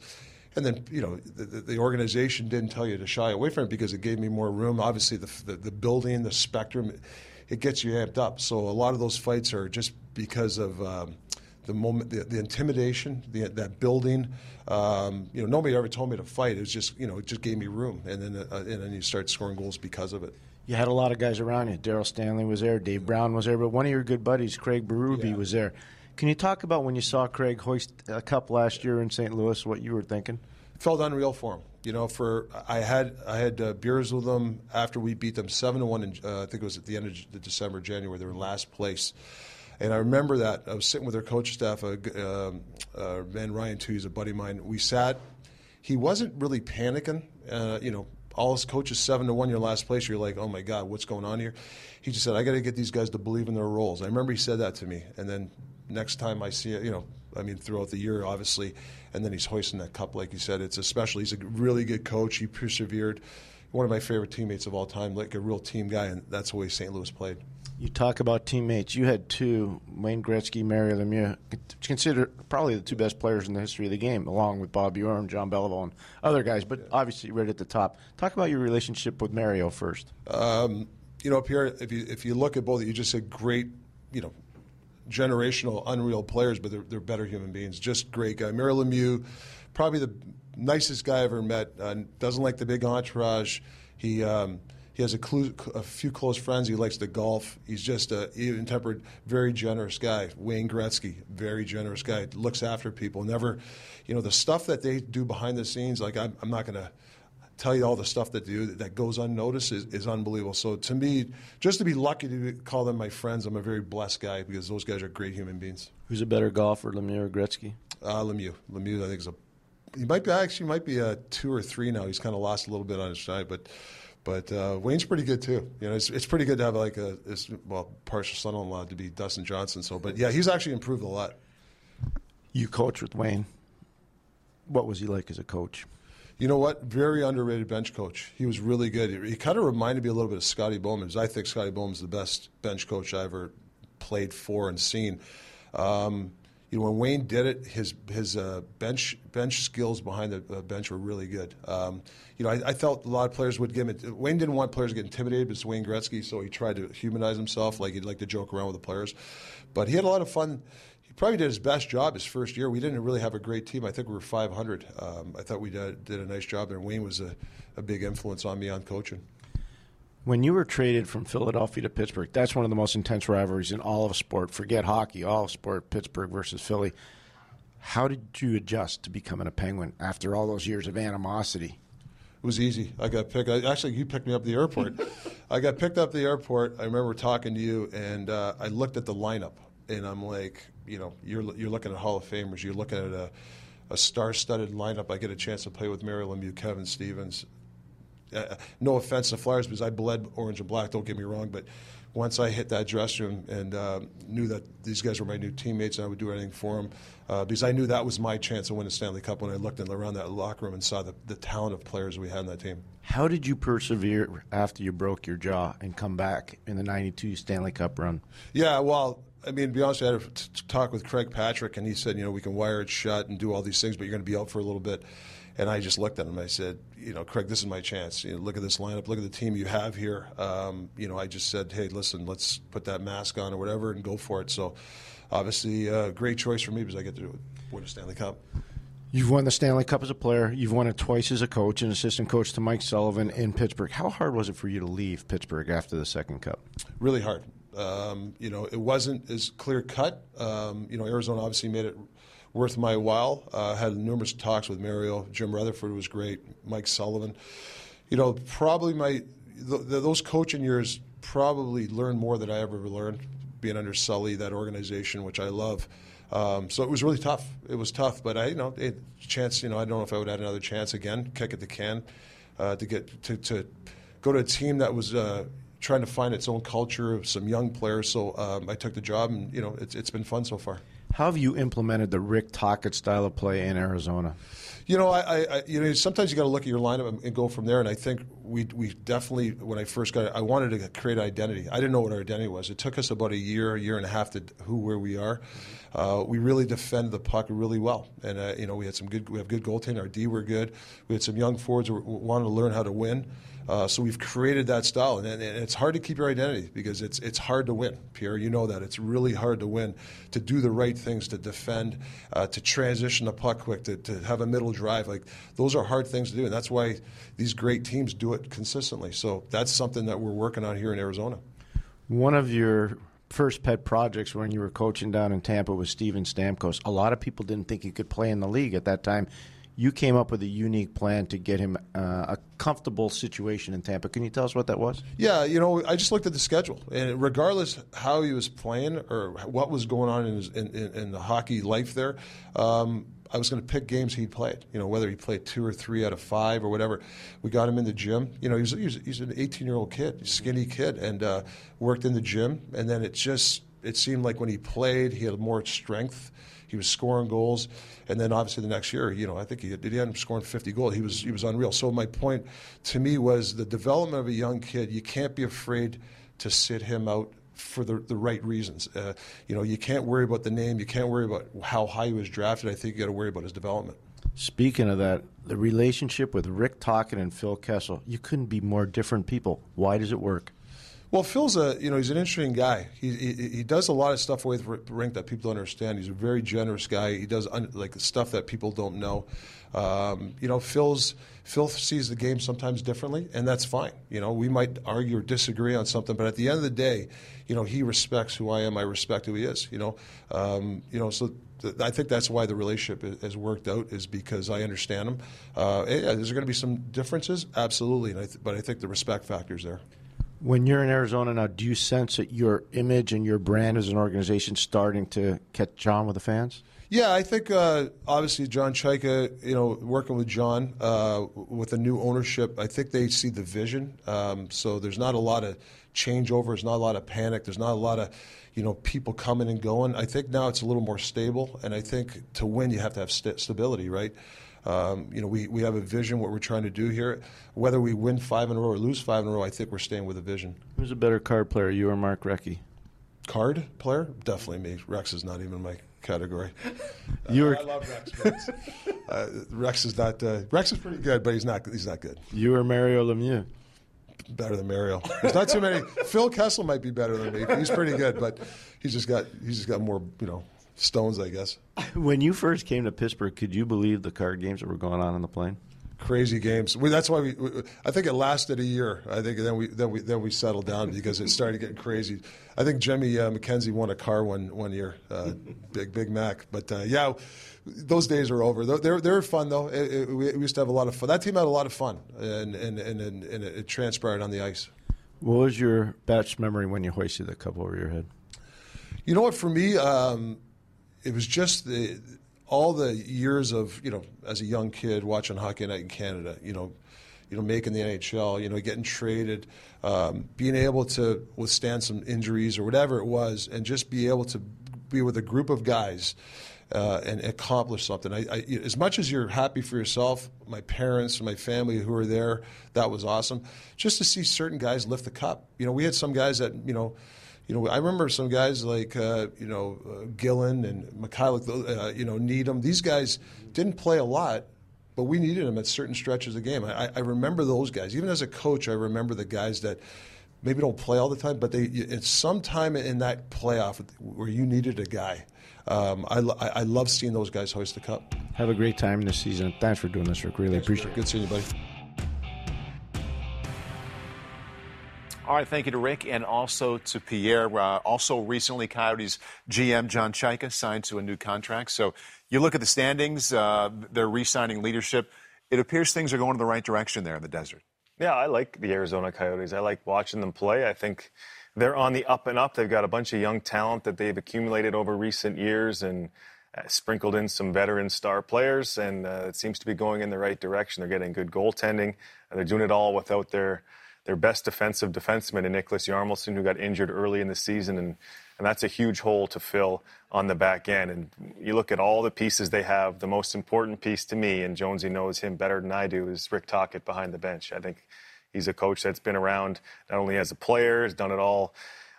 And then, you know, the, the organization didn't tell you to shy away from it because it gave me more room. Obviously, the, the the building, the spectrum, it gets you amped up. So a lot of those fights are just because of um, the moment, the, the intimidation, the, that building. Um, you know, nobody ever told me to fight. It was just, you know, it just gave me room, and then uh, and then you start scoring goals because of it. You had a lot of guys around you. Daryl Stanley was there. Dave Brown was there. But one of your good buddies, Craig Berube, yeah. was there. Can you talk about when you saw Craig hoist a cup last year in Saint Louis, what you were thinking? It felt unreal for him. You know, for I had I had uh, beers with them after we beat them seven to one. In, uh, I think it was at the end of December, January. They were in last place, and I remember that I was sitting with their coach staff, uh, uh, uh, man Ryan too. He's a buddy of mine. We sat. He wasn't really panicking. Uh, you know, all his coaches seven to one. Your last place. You're like, oh my God, what's going on here? He just said, I got to get these guys to believe in their roles. I remember he said that to me, and then next time I see it, you know. I mean, throughout the year, obviously, and then he's hoisting that cup, like you said. It's a special. He's a really good coach. He persevered. One of my favorite teammates of all time, like a real team guy, and that's the way Saint Louis played. You talk about teammates. You had two, Wayne Gretzky, Mario Lemieux, considered probably the two best players in the history of the game, along with Bobby Orr, John Beliveau, and other guys, but yeah. Obviously right at the top. Talk about your relationship with Mario first. Um, you know, Pierre, if you, if you look at both, you just said great, you know, generational, unreal players, but they're, they're better human beings. Just great guy. Mario Lemieux, probably the nicest guy I ever met. Uh, doesn't like the big entourage. He um, he has a, clu- a few close friends. He likes to golf. He's just a even-tempered, very generous guy. Wayne Gretzky, very generous guy. Looks after people. Never, you know, the stuff that they do behind the scenes. Like I'm, I'm not gonna tell you all the stuff that they do that goes unnoticed is, is unbelievable. So to me, just to be lucky to call them my friends, I'm a very blessed guy because those guys are great human beings. Who's a better golfer, Lemieux or Gretzky? Uh, Lemieux. Lemieux, I think, is a – he might be actually might be a two or three now. He's kind of lost a little bit on his side, but but uh, Wayne's pretty good too. You know, it's it's pretty good to have like a his, well partial son-in-law to be Dustin Johnson. So, but yeah, he's actually improved a lot. You coach with Wayne. What was he like as a coach? You know what? Very underrated bench coach. He was really good. He kind of reminded me a little bit of Scotty Bowman. I think Scotty Bowman's the best bench coach I ever played for and seen. Um, you know, when Wayne did it, his his uh, bench bench skills behind the bench were really good. Um, you know, I, I felt a lot of players would give him. Wayne didn't want players to get intimidated, but it's Wayne Gretzky, so he tried to humanize himself. Like he'd like to joke around with the players, but he had a lot of fun. Probably did his best job his first year. We didn't really have a great team. I think we were five hundred. Um, I thought we did, did a nice job there. Wayne was a, a big influence on me on coaching. When you were traded from Philadelphia to Pittsburgh, that's one of the most intense rivalries in all of sport. Forget hockey, all of sport, Pittsburgh versus Philly. How did you adjust to becoming a Penguin after all those years of animosity? It was easy. I got picked. I, actually, you picked me up at the airport. I got picked up at the airport. I remember talking to you, and uh, I looked at the lineup, and I'm like, you know, you're you're looking at Hall of Famers. You're looking at a, a star-studded lineup. I get a chance to play with Mario Lemieux, Kevin Stevens. Uh, no offense to Flyers because I bled orange and black, don't get me wrong, but once I hit that dressing room and uh, knew that these guys were my new teammates and I would do anything for them, uh, because I knew that was my chance to win a Stanley Cup when I looked around that locker room and saw the, the talent of players we had in that team. How did you persevere after you broke your jaw and come back in the ninety-two Stanley Cup run? Yeah, well, I mean, to be honest, I had a t- talk with Craig Patrick, and he said, you know, we can wire it shut and do all these things, but you're going to be out for a little bit. And I just looked at him, and I said, you know, Craig, this is my chance. You know, look at this lineup. Look at the team you have here. Um, you know, I just said, hey, listen, let's put that mask on or whatever and go for it. So, obviously, a uh, great choice for me because I get to win a Stanley Cup. You've won the Stanley Cup as a player. You've won it twice as a coach, an assistant coach to Mike Sullivan in Pittsburgh. How hard was it for you to leave Pittsburgh after the second cup? Really hard. Um, you know, it wasn't as clear-cut. Um, you know, Arizona obviously made it worth my while. I uh, had numerous talks with Mario. Jim Rutherford was great. Mike Sullivan. You know, probably my th- those coaching years probably learned more than I ever learned, being under Sully, that organization, which I love. Um, so it was really tough. It was tough, but I, you know, it, chance, you know, I don't know if I would have had another chance again, kick at the can, uh, to get to, to go to a team that was uh, – trying to find its own culture of some young players. So um, I took the job, and, you know, it's, it's been fun so far. How have you implemented the Rick Tocchet style of play in Arizona? You know, I, I you know, sometimes you got to look at your lineup and go from there, and I think we we definitely, when I first got it, I wanted to create identity. I didn't know what our identity was. It took us about a year, year and a half to who, where we are. Uh, we really defend the puck really well, and, uh, you know, we had some good, we have good goaltending. Our D were good. We had some young forwards who wanted to learn how to win. Uh, so we've created that style, and, and it's hard to keep your identity because it's it's hard to win, Pierre. You know that. It's really hard to win, to do the right things, to defend, uh, to transition the puck quick, to, to have a middle drive. Like, those are hard things to do, and that's why these great teams do it consistently. So that's something that we're working on here in Arizona. One of your first pet projects when you were coaching down in Tampa was Steven Stamkos. A lot of people didn't think he could play in the league at that time. You came up with a unique plan to get him uh, a comfortable situation in Tampa. Can you tell us what that was? Yeah, you know, I just looked at the schedule, and regardless how he was playing or what was going on in his, in, in, in the hockey life there, um, I was going to pick games he played. You know, whether he played two or three out of five or whatever. We got him in the gym. You know, he was, he was, he was an eighteen-year-old kid, skinny kid, and uh, worked in the gym. And then it just it seemed like when he played, he had more strength. He was scoring goals, and then obviously the next year, you know, I think he did end up scoring fifty goals. He was he was unreal. So my point to me was the development of a young kid. You can't be afraid to sit him out for the the right reasons. Uh, you know, you can't worry about the name. You can't worry about how high he was drafted. I think you got to worry about his development. Speaking of that, the relationship with Rick Tocchet and Phil Kessel, you couldn't be more different people. Why does it work? Well, Phil's a, you know, he's an interesting guy. He he, he does a lot of stuff with Rink that people don't understand. He's a very generous guy. He does un, like stuff that people don't know. Um, you know, Phil's Phil sees the game sometimes differently, and that's fine. You know, we might argue or disagree on something, but at the end of the day, you know, he respects who I am. I respect who he is. You know, um, you know, so. I think that's why the relationship has worked out, is because I understand him. Uh, yeah, there's going to be some differences, absolutely, and I th- but I think the respect factor is there. When you're in Arizona now, do you sense that your image and your brand as an organization starting to catch on with the fans? Yeah, I think uh, obviously John Chayka, you know, working with John uh, with the new ownership, I think they see the vision. Um, so there's not a lot of changeover. There's not a lot of panic. There's not a lot of, you know, people coming and going. I think now it's a little more stable, and I think to win you have to have st- stability, right? Um, you know, we, we have a vision, what we're trying to do here. Whether we win five in a row or lose five in a row, I think we're staying with a vision. Who's a better card player, you or Mark Recchi? Card player? Definitely me. Rex is not even my category. Uh, you were... I love Rex. uh, Rex is not. Uh, Rex is pretty good, but he's not. He's not good. You or Mario Lemieux? Better than Mario. There's not too many. Phil Kessel might be better than me. He's pretty good, but he's just got. He's just got more. You know. Stones, I guess. When you first came to Pittsburgh, could you believe the card games that were going on on the plane? Crazy games. We, that's why we, we. I think it lasted a year. I think then we then we then we settled down because it started getting crazy. I think Jimmy uh, McKenzie won a car one one year. Uh, big Big Mac. But uh, yeah, those days are over. They were, they were fun though. It, it, we, we used to have a lot of fun. That team had a lot of fun, and and and, and, and it transpired on the ice. What was your best memory when you hoisted the cup over your head? You know what? For me. Um, It was just the, all the years of, you know, as a young kid watching Hockey Night in Canada, you know, you know, making the N H L, you know, getting traded, um, being able to withstand some injuries or whatever it was, and just be able to be with a group of guys uh, and accomplish something. I, I, as much as you're happy for yourself, my parents, my family who were there, that was awesome. Just to see certain guys lift the cup. You know, we had some guys that, you know, You know, I remember some guys like, uh, you know, uh, Gillen and Mikhailuk, uh, you know, Needham. These guys didn't play a lot, but we needed them at certain stretches of the game. I, I remember those guys. Even as a coach, I remember the guys that maybe don't play all the time, but they it's sometime in that playoff where you needed a guy. Um, I, I, I love seeing those guys hoist the cup. Have a great time this season. Thanks for doing this, Rick. Really Thanks, appreciate it. Good seeing you, buddy. All right, thank you to Rick and also to Pierre. Uh, also recently, Coyotes G M John Chayka signed to a new contract. So you look at the standings, uh, they're re-signing leadership. It appears things are going in the right direction there in the desert. Yeah, I like the Arizona Coyotes. I like watching them play. I think they're on the up and up. They've got a bunch of young talent that they've accumulated over recent years and uh, sprinkled in some veteran star players, and uh, it seems to be going in the right direction. They're getting good goaltending. They're doing it all without their... their best defensive defenseman in Nicholas Yarmulson, who got injured early in the season, and, and that's a huge hole to fill on the back end. And you look at all the pieces they have, the most important piece to me, and Jonesy knows him better than I do, is Rick Tocchet behind the bench. I think he's a coach that's been around not only as a player, has done it all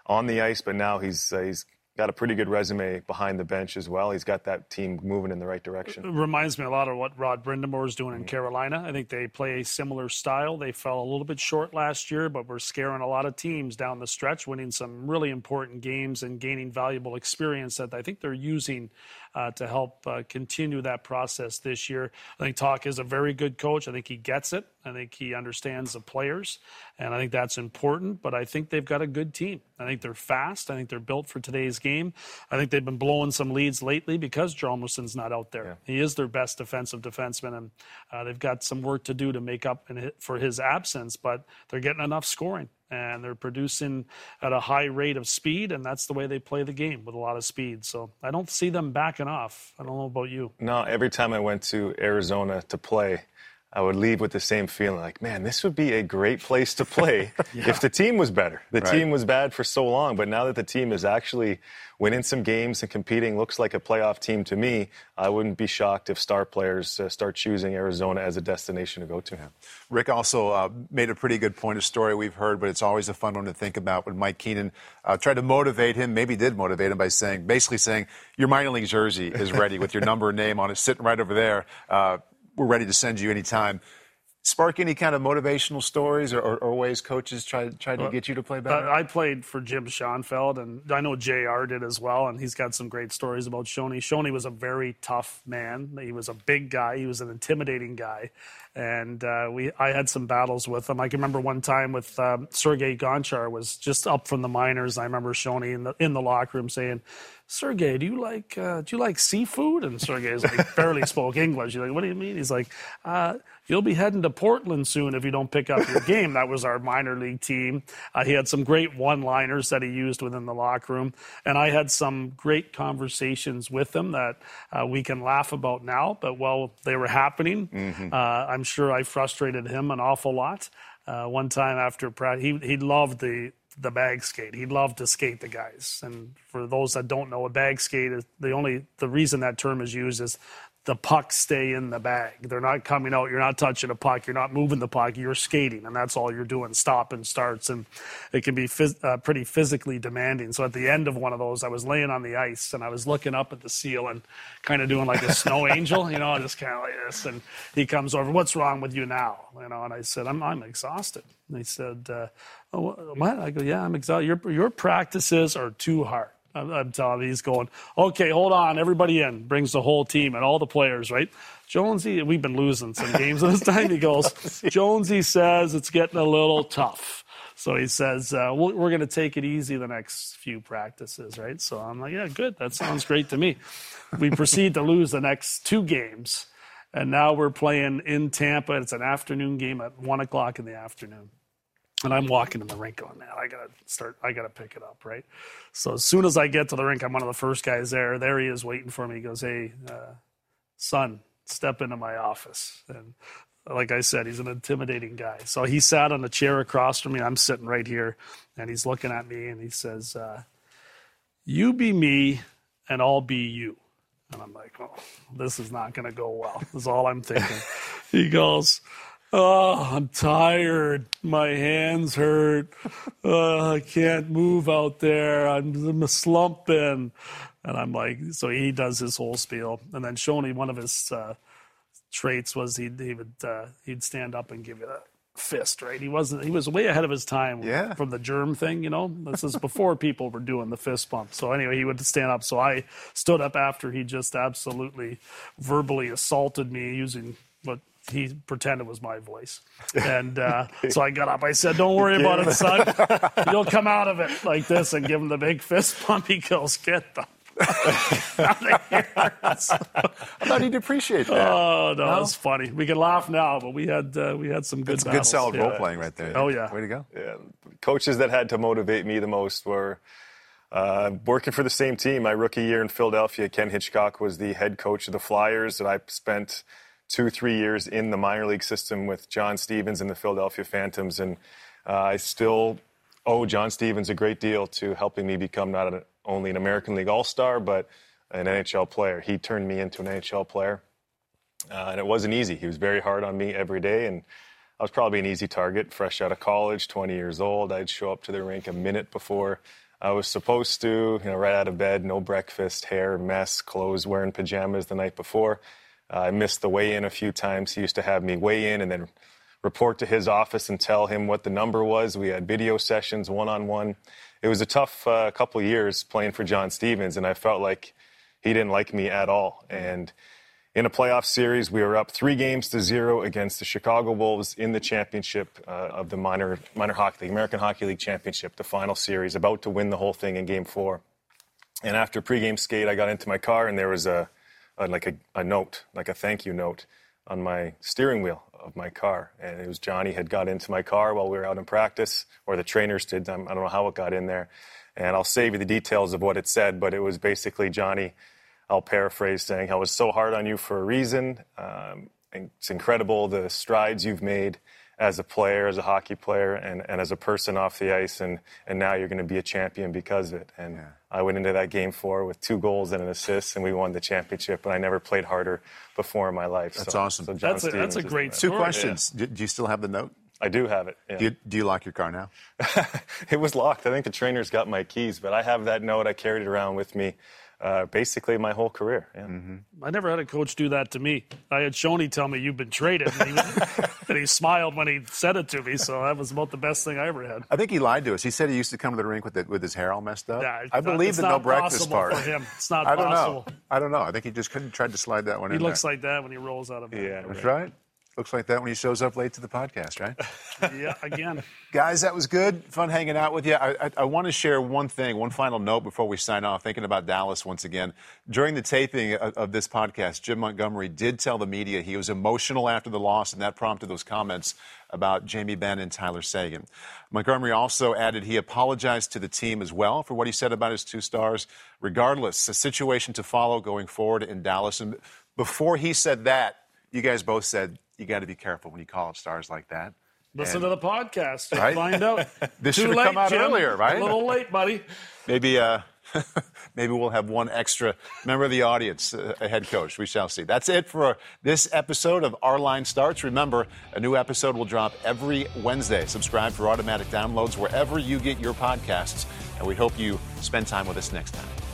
on the ice, but now he's uh, he's got a pretty good resume behind the bench as well. He's got that team moving in the right direction. It reminds me a lot of what Rod Brindamore is doing in Carolina. I think they play a similar style. They fell a little bit short last year, but we're scaring a lot of teams down the stretch, winning some really important games and gaining valuable experience that I think they're using uh, to help uh, continue that process this year. I think Tocchet is a very good coach. I think he gets it. I think he understands the players, and I think that's important, but I think they've got a good team. I think they're fast. I think they're built for today's game. I think they've been blowing some leads lately because Jalmerson's not out there. Yeah. He is their best defensive defenseman, and uh, they've got some work to do to make up in, for his absence, but they're getting enough scoring, and they're producing at a high rate of speed, and that's the way they play the game, with a lot of speed. So I don't see them backing off. I don't know about you. No, every time I went to Arizona to play, I would leave with the same feeling, like, man, this would be a great place to play yeah. if the team was better. The right. team was bad for so long, but now that the team is actually winning some games and competing, looks like a playoff team to me, I wouldn't be shocked if star players uh, start choosing Arizona as a destination to go to. Yeah. Rick also uh, made a pretty good point, a story we've heard, but it's always a fun one to think about, when Mike Keenan uh, tried to motivate him, maybe did motivate him by saying, basically saying, your minor league jersey is ready with your number and name on it, sitting right over there. Uh, We're ready to send you anytime. Spark any kind of motivational stories or, or, or ways coaches try, try to get you to play better? I played for Jim Schoenfeld, and I know J R did as well, and he's got some great stories about Shoney. Shoney was a very tough man. He was a big guy. He was an intimidating guy, and uh, we I had some battles with him. I can remember one time with um, Sergey Gonchar was just up from the minors. I remember Shoney in the, in the locker room saying, Sergey, do you like uh, do you like seafood? And Sergey's like barely spoke English. He's like, what do you mean? He's like, uh, you'll be heading to Portland soon if you don't pick up your game. That was our minor league team. Uh, he had some great one-liners that he used within the locker room, and I had some great conversations with him that uh, we can laugh about now. But while they were happening, mm-hmm. uh, I'm sure I frustrated him an awful lot. Uh, one time after practice, he he loved the. the bag skate. He loved to skate the guys. And for those that don't know, a bag skate is the only, the reason that term is used is the pucks stay in the bag. They're not coming out. You're not touching a puck. You're not moving the puck. You're skating, and that's all you're doing, stop and starts. And it can be phys- uh, pretty physically demanding. So at the end of one of those, I was laying on the ice, and I was looking up at the seal and kind of doing like a snow angel, you know, just kind of like this. And he comes over, what's wrong with you now? You know, and I said, I'm, I'm exhausted. And he said, uh, oh, what? I go, yeah, I'm exhausted. Your, your practices are too hard. I'm telling you, he's going, okay, hold on, everybody in. Brings the whole team and all the players, right? Jonesy, we've been losing some games this time. He goes, Jonesy says it's getting a little tough. So he says, uh, we're going to take it easy the next few practices, right? So I'm like, yeah, good. That sounds great to me. We proceed to lose the next two games, and now we're playing in Tampa. It's an afternoon game at one o'clock in the afternoon. And I'm walking in the rink going, man, I gotta start, I gotta pick it up, right? So as soon as I get to the rink, I'm one of the first guys there. There he is waiting for me. He goes, hey, uh, son, step into my office. And like I said, he's an intimidating guy. So he sat on a chair across from me. I'm sitting right here, and he's looking at me, and he says, uh, you be me, and I'll be you. And I'm like, oh, this is not gonna go well. That's all I'm thinking. He goes, oh, I'm tired. My hands hurt. Uh, I can't move out there. I'm, I'm slumping. And I'm like, so he does his whole spiel. And then Shoney, one of his uh, traits was he'd, he would uh, he'd stand up and give you that fist, right? He wasn't. He was way ahead of his time yeah. from the germ thing, you know. This is before people were doing the fist bump. So anyway, he would stand up. So I stood up after he just absolutely verbally assaulted me using what he pretended was my voice. And uh, so I got up. I said, don't worry about it, son. You'll come out of it like this, and give him the big fist bump. He goes, get the out of here. I thought he'd appreciate that. Oh, no, no? It's funny. We can laugh now, but we had uh, we had some good That's battles. Good solid yeah. role-playing right there. Oh, yeah. Way to go. Yeah. Coaches that had to motivate me the most were Uh, working for the same team. My rookie year in Philadelphia, Ken Hitchcock was the head coach of the Flyers, and I spent – two, three years in the minor league system with John Stevens and the Philadelphia Phantoms. And uh, I still owe John Stevens a great deal to helping me become not an, only an American League All-Star, but an N H L player. He turned me into an N H L player. Uh, and it wasn't easy. He was very hard on me every day. And I was probably an easy target, fresh out of college, twenty years old. I'd show up to the rink a minute before I was supposed to, you know, right out of bed, no breakfast, hair, mess, clothes, wearing pajamas the night before. Uh, I missed the weigh-in a few times. He used to have me weigh in and then report to his office and tell him what the number was. We had video sessions, one-on-one. It was a tough uh, couple years playing for John Stevens, and I felt like he didn't like me at all. And In a playoff series, we were up three games to zero against the Chicago Wolves in the championship uh, of the minor minor hockey league, American Hockey League Championship, the final series, about to win the whole thing in game four. And after pregame skate, I got into my car, and there was a, a like a, a note, like a thank you note, on my steering wheel of my car. And it was Johnny had got into my car while we were out in practice, or the trainers did. I don't know how it got in there. And I'll save you the details of what it said, but it was basically Johnny, I'll paraphrase, saying, I was so hard on you for a reason. Um, and it's incredible the strides you've made as a player, as a hockey player, and, and as a person off the ice, and, and now you're going to be a champion because of it. And yeah. I went into that game four with two goals and an assist, and we won the championship, and I never played harder before in my life. That's so awesome. So John that's, a, that's a great story. Two questions. Yeah. Do, do you still have the note? I do have it. Yeah. Do, you, do you lock your car now? It was locked. I think the trainers got my keys, but I have that note. I carried it around with me. Uh, basically my whole career. Yeah. Mm-hmm. I never had a coach do that to me. I had Shoney tell me, you've been traded. And he, was, and he smiled when he said it to me, so that was about the best thing I ever had. I think he lied to us. He said he used to come to the rink with, the, with his hair all messed up. Nah, I believe the no breakfast part. For him. It's not I don't possible. Know. I don't know. I think he just couldn't try to slide that one he in He looks there. Like that when he rolls out of bed. Yeah, that's right. right. Looks like that when he shows up late to the podcast, right? Yeah, again. Guys, that was good. Fun hanging out with you. I, I, I want to share one thing, one final note before we sign off, thinking about Dallas once again. During the taping of, of this podcast, Jim Montgomery did tell the media he was emotional after the loss, and that prompted those comments about Jamie Benn and Tyler Seguin. Montgomery also added he apologized to the team as well for what he said about his two stars. Regardless, a situation to follow going forward in Dallas. And before he said that, you guys both said, you got to be careful when you call up stars like that. Listen and, to the podcast. Right? Find out. This should have come out Jim. Earlier, right? A little late, buddy. Maybe uh, maybe we'll have one extra member of the audience, uh, a head coach. We shall see. That's it for this episode of Our Line Starts. Remember, a new episode will drop every Wednesday. Subscribe for automatic downloads wherever you get your podcasts, and we hope you spend time with us next time.